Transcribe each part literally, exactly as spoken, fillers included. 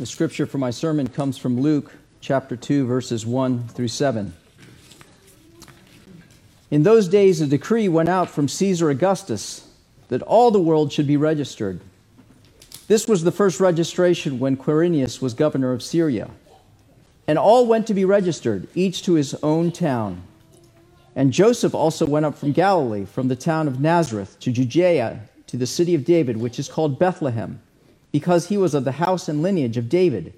The scripture for my sermon comes from Luke chapter two, verses one through seven. In those days, a decree went out from Caesar Augustus that all the world should be registered. This was the first registration when Quirinius was governor of Syria. And all went to be registered, each to his own town. And Joseph also went up from Galilee, from the town of Nazareth, to Judea, to the city of David, which is called Bethlehem, because he was of the house and lineage of David,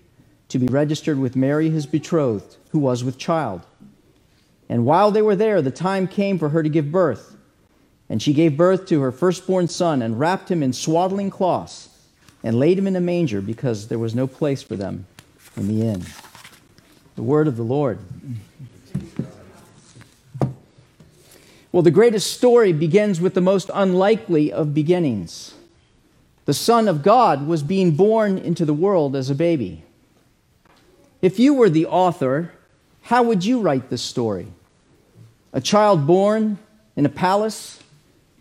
to be registered with Mary his betrothed, who was with child. And while they were there, the time came for her to give birth. And she gave birth to her firstborn son, and wrapped him in swaddling cloths, and laid him in a manger, because there was no place for them in the inn. The word of the Lord. Well, the greatest story begins with the most unlikely of beginnings. The Son of God was being born into the world as a baby. If you were the author, how would you write this story? A child born in a palace,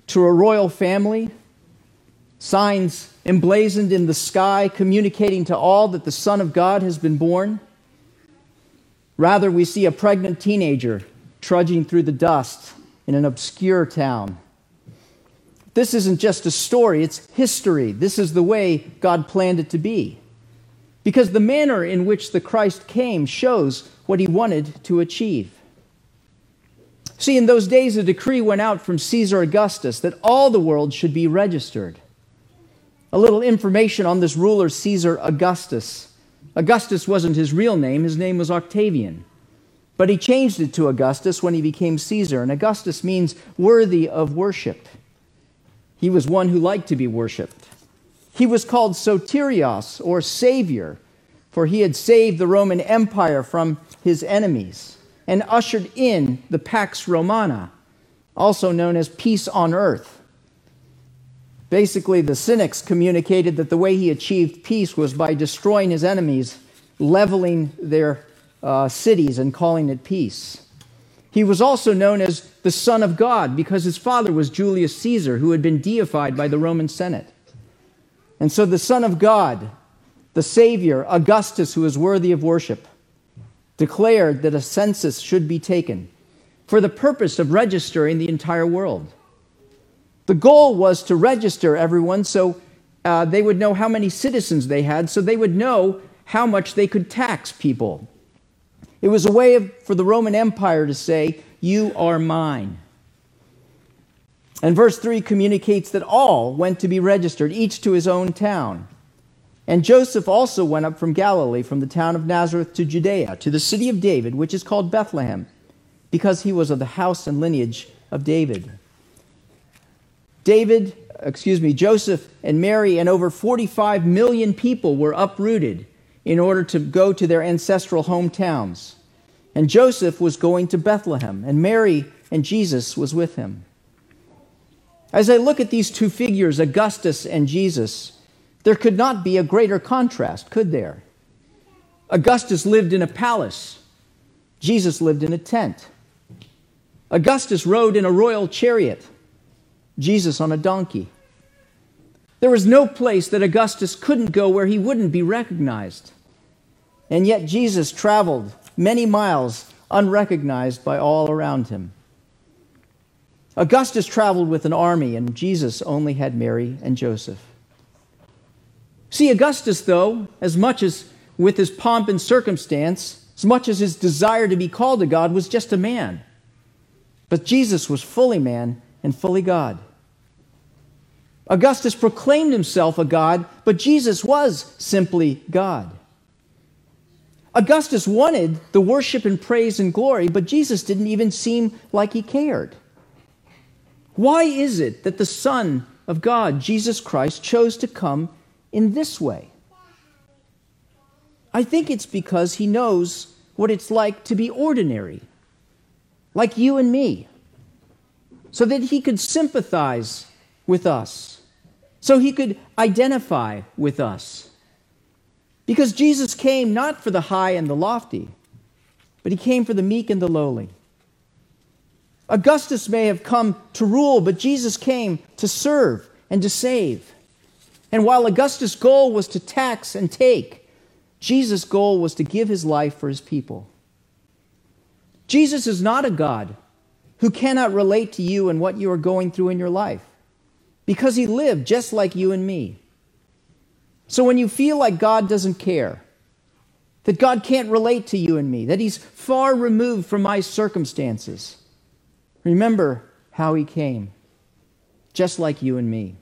to a royal family, signs emblazoned in the sky communicating to all that the Son of God has been born. Rather, we see a pregnant teenager trudging through the dust in an obscure town. This isn't just a story, it's history. This is the way God planned it to be. Because the manner in which the Christ came shows what he wanted to achieve. See, in those days, a decree went out from Caesar Augustus that all the world should be registered. A little information on this ruler, Caesar Augustus. Augustus wasn't his real name, his name was Octavian. But he changed it to Augustus when he became Caesar, and Augustus means worthy of worship. He was one who liked to be worshipped. He was called Sotirios, or Savior, for he had saved the Roman Empire from his enemies and ushered in the Pax Romana, also known as peace on earth. Basically, the Cynics communicated that the way he achieved peace was by destroying his enemies, leveling their uh, cities, and calling it peace. He was also known as the Son of God because his father was Julius Caesar, who had been deified by the Roman Senate. And so the Son of God, the Savior, Augustus, who is worthy of worship, declared that a census should be taken for the purpose of registering the entire world. The goal was to register everyone so uh, they would know how many citizens they had, so they would know how much they could tax people. It was a way of, for the Roman Empire to say, "You are mine." And verse three communicates that all went to be registered, each to his own town. And Joseph also went up from Galilee, from the town of Nazareth to Judea, to the city of David, which is called Bethlehem, because he was of the house and lineage of David. David, excuse me, Joseph and Mary and over forty-five million people were uprooted in order to go to their ancestral hometowns. And Joseph was going to Bethlehem, and Mary and Jesus was with him. As I look at these two figures, Augustus and Jesus, there could not be a greater contrast, could there? Augustus lived in a palace. Jesus lived in a tent. Augustus rode in a royal chariot. Jesus on a donkey. There was no place that Augustus couldn't go where he wouldn't be recognized. And yet Jesus traveled many miles unrecognized by all around him. Augustus traveled with an army, and Jesus only had Mary and Joseph. See, Augustus, though, as much as with his pomp and circumstance, as much as his desire to be called to God, was just a man. But Jesus was fully man and fully God. Augustus proclaimed himself a God, but Jesus was simply God. Augustus wanted the worship and praise and glory, but Jesus didn't even seem like he cared. Why is it that the Son of God, Jesus Christ, chose to come in this way? I think it's because he knows what it's like to be ordinary, like you and me, so that he could sympathize with us, so he could identify with us. Because Jesus came not for the high and the lofty, but he came for the meek and the lowly. Augustus may have come to rule, but Jesus came to serve and to save. And while Augustus' goal was to tax and take, Jesus' goal was to give his life for his people. Jesus is not a God who cannot relate to you and what you are going through in your life, because he lived just like you and me. So when you feel like God doesn't care, that God can't relate to you and me, that he's far removed from my circumstances, remember how he came, just like you and me.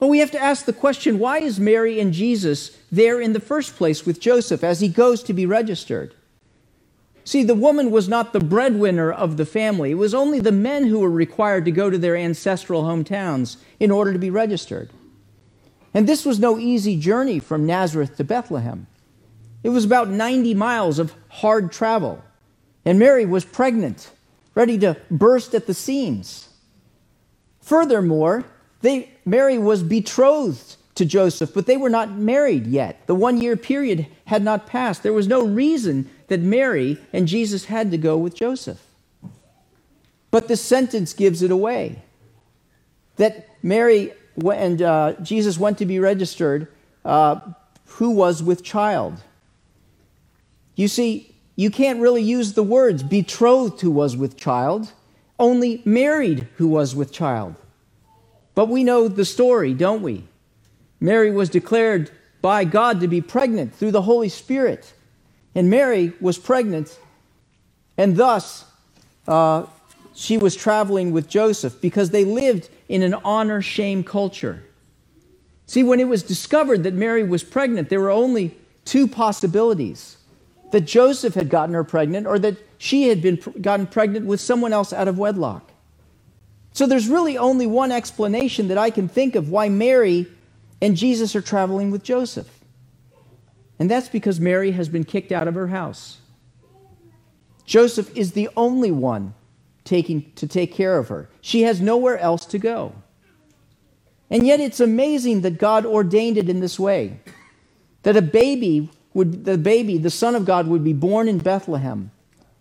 Well, we have to ask the question, why is Mary and Jesus there in the first place with Joseph as he goes to be registered? See, the woman was not the breadwinner of the family. It was only the men who were required to go to their ancestral hometowns in order to be registered. And this was no easy journey from Nazareth to Bethlehem. It was about ninety miles of hard travel. And Mary was pregnant, ready to burst at the seams. Furthermore, they, Mary was betrothed to Joseph, but they were not married yet. The one-year period had not passed. There was no reason that Mary and Jesus had to go with Joseph. But the sentence gives it away, that Mary and uh, Jesus went to be registered, uh, who was with child. You see, you can't really use the words betrothed who was with child, only married who was with child. But we know the story, don't we? Mary was declared by God to be pregnant through the Holy Spirit. And Mary was pregnant, and thus uh, she was traveling with Joseph because they lived in an honor-shame culture. See, when it was discovered that Mary was pregnant, there were only two possibilities: that Joseph had gotten her pregnant, or that she had been gotten pregnant with someone else out of wedlock. So there's really only one explanation that I can think of why Mary and Jesus are traveling with Joseph. And that's because Mary has been kicked out of her house. Joseph is the only one taking to take care of her. She has nowhere else to go. And yet it's amazing that God ordained it in this way, that a baby would, the baby, the Son of God, would be born in Bethlehem,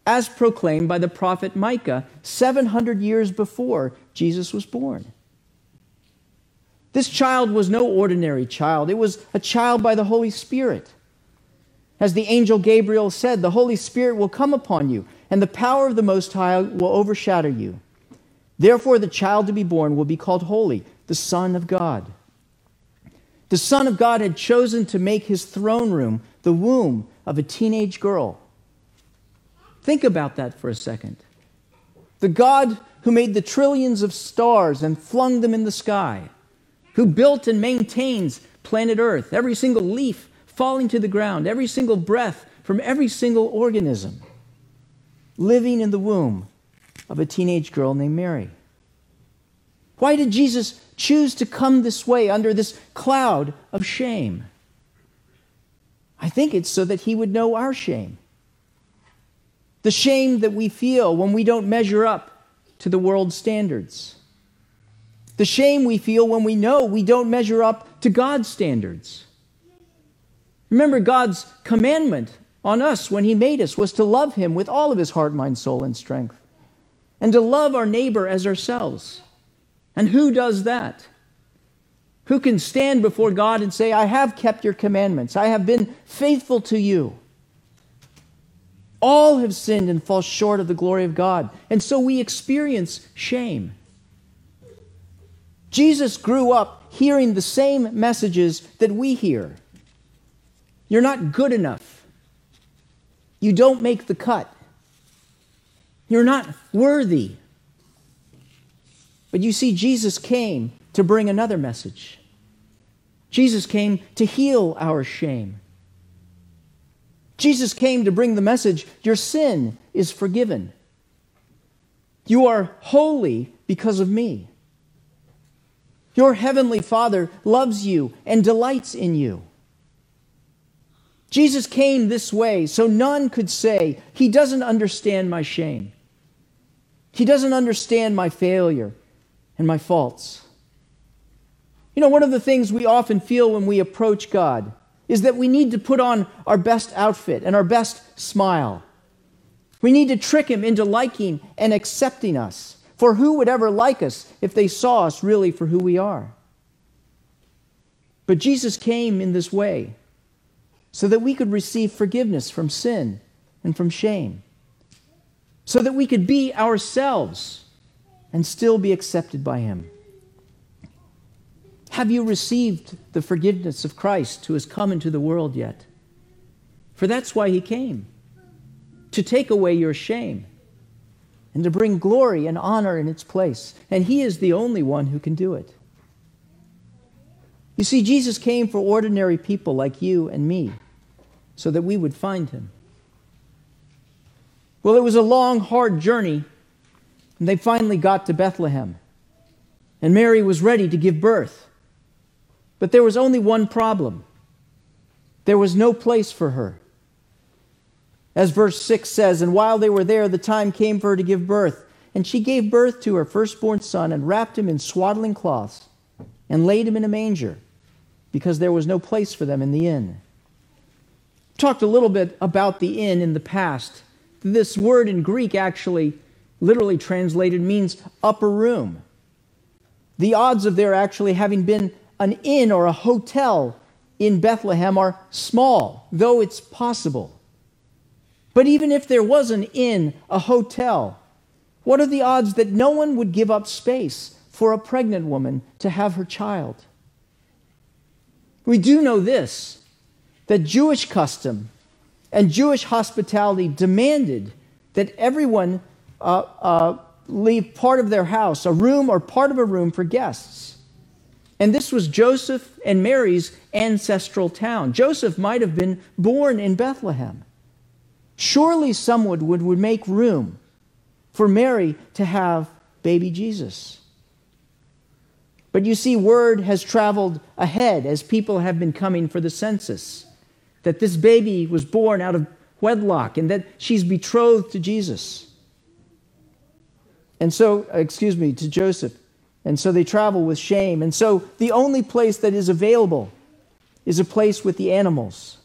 as proclaimed by the prophet Micah seven hundred years before Jesus was born. This child was no ordinary child. It was a child by the Holy Spirit. As the angel Gabriel said, the Holy Spirit will come upon you, and the power of the Most High will overshadow you. Therefore, the child to be born will be called holy, the Son of God. The Son of God had chosen to make his throne room the womb of a teenage girl. Think about that for a second. The God who made the trillions of stars and flung them in the sky, who built and maintains planet Earth, every single leaf falling to the ground, every single breath from every single organism, living in the womb of a teenage girl named Mary. Why did Jesus choose to come this way under this cloud of shame? I think it's so that he would know our shame. The shame that we feel when we don't measure up to the world's standards. The shame we feel when we know we don't measure up to God's standards. Remember, God's commandment on us when he made us was to love him with all of his heart, mind, soul, and strength, and to love our neighbor as ourselves. And who does that? Who can stand before God and say, I have kept your commandments. I have been faithful to you. All have sinned and fall short of the glory of God. And so we experience shame. Jesus grew up hearing the same messages that we hear. You're not good enough. You don't make the cut. You're not worthy. But you see, Jesus came to bring another message. Jesus came to heal our shame. Jesus came to bring the message, your sin is forgiven. You are holy because of me. Your heavenly Father loves you and delights in you. Jesus came this way so none could say, he doesn't understand my shame. He doesn't understand my failure and my faults. You know, one of the things we often feel when we approach God is that we need to put on our best outfit and our best smile. We need to trick him into liking and accepting us. For who would ever like us if they saw us really for who we are? But Jesus came in this way so that we could receive forgiveness from sin and from shame, so that we could be ourselves and still be accepted by him. Have you received the forgiveness of Christ who has come into the world yet? For that's why he came, to take away your shame and to bring glory and honor in its place. And he is the only one who can do it. You see, Jesus came for ordinary people like you and me so that we would find him. Well, it was a long, hard journey, and they finally got to Bethlehem. And Mary was ready to give birth. But there was only one problem. There was no place for her. As verse six says, and while they were there, the time came for her to give birth. And she gave birth to her firstborn son and wrapped him in swaddling cloths and laid him in a manger because there was no place for them in the inn. Talked a little bit about the inn in the past. This word in Greek actually, literally translated, means upper room. The odds of there actually having been an inn or a hotel in Bethlehem are small, though it's possible. But even if there was an inn, a hotel, what are the odds that no one would give up space for a pregnant woman to have her child? We do know this, that Jewish custom and Jewish hospitality demanded that everyone uh, uh, leave part of their house, a room or part of a room for guests. And this was Joseph and Mary's ancestral town. Joseph might have been born in Bethlehem. Surely someone would, would make room for Mary to have baby Jesus. But you see, word has traveled ahead as people have been coming for the census, that this baby was born out of wedlock and that she's betrothed to Jesus. And so, excuse me, to Joseph. And so they travel with shame. And so the only place that is available is a place with the animals.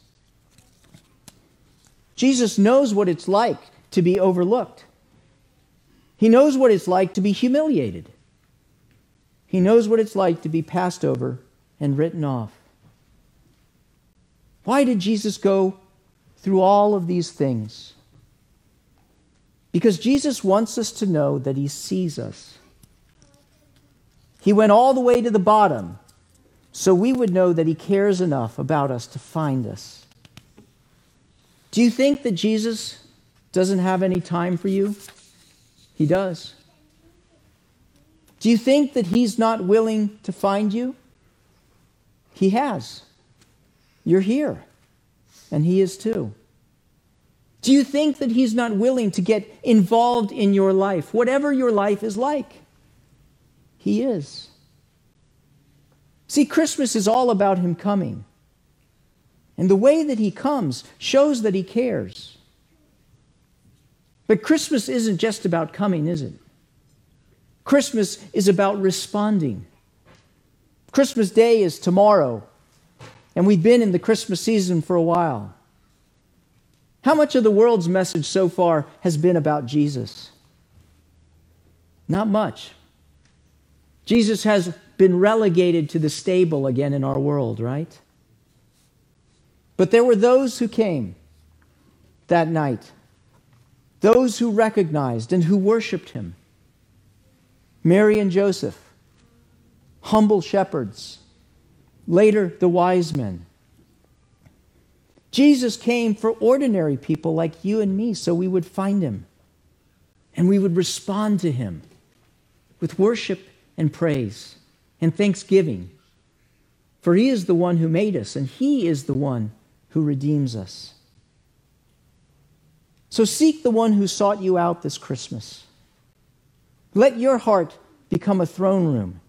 Jesus knows what it's like to be overlooked. He knows what it's like to be humiliated. He knows what it's like to be passed over and written off. Why did Jesus go through all of these things? Because Jesus wants us to know that he sees us. He went all the way to the bottom so we would know that he cares enough about us to find us. Do you think that Jesus doesn't have any time for you? He does. Do you think that he's not willing to find you? He has. You're here, and he is too. Do you think that he's not willing to get involved in your life, whatever your life is like? He is. See, Christmas is all about him coming. And the way that he comes shows that he cares. But Christmas isn't just about coming, is it? Christmas is about responding. Christmas Day is tomorrow, and we've been in the Christmas season for a while. How much of the world's message so far has been about Jesus? Not much. Jesus has been relegated to the stable again in our world, right? But there were those who came that night, those who recognized and who worshiped him. Mary and Joseph, humble shepherds, later the wise men. Jesus came for ordinary people like you and me so we would find him and we would respond to him with worship and praise and thanksgiving. For he is the one who made us and he is the one who redeems us. So seek the one who sought you out this Christmas. Let your heart become a throne room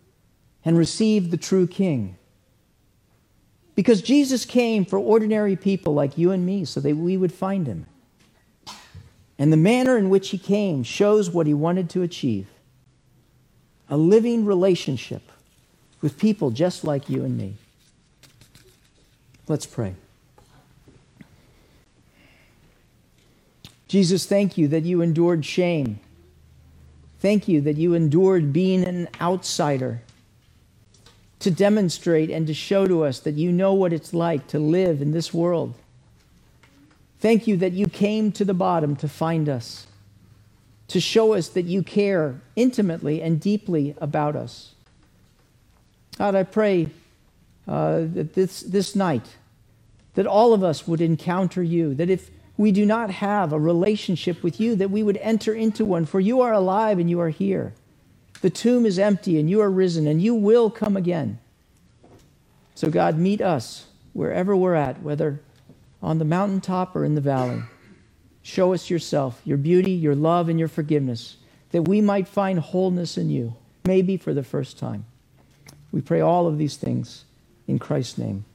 and receive the true King. Because Jesus came for ordinary people like you and me so that we would find him. And the manner in which he came shows what he wanted to achieve. A living relationship with people just like you and me. Let's pray. Jesus, thank you that you endured shame. Thank you that you endured being an outsider to demonstrate and to show to us that you know what it's like to live in this world Thank you that you came to the bottom to find us, to show us that you care intimately and deeply about us. God, I pray uh, that this, this night, that all of us would encounter you, that if we do not have a relationship with you, that we would enter into one, for you are alive and you are here. The tomb is empty and you are risen and you will come again. So God, meet us wherever we're at, whether on the mountaintop or in the valley. Show us yourself, your beauty, your love, and your forgiveness, that we might find wholeness in you, maybe for the first time. We pray all of these things in Christ's name.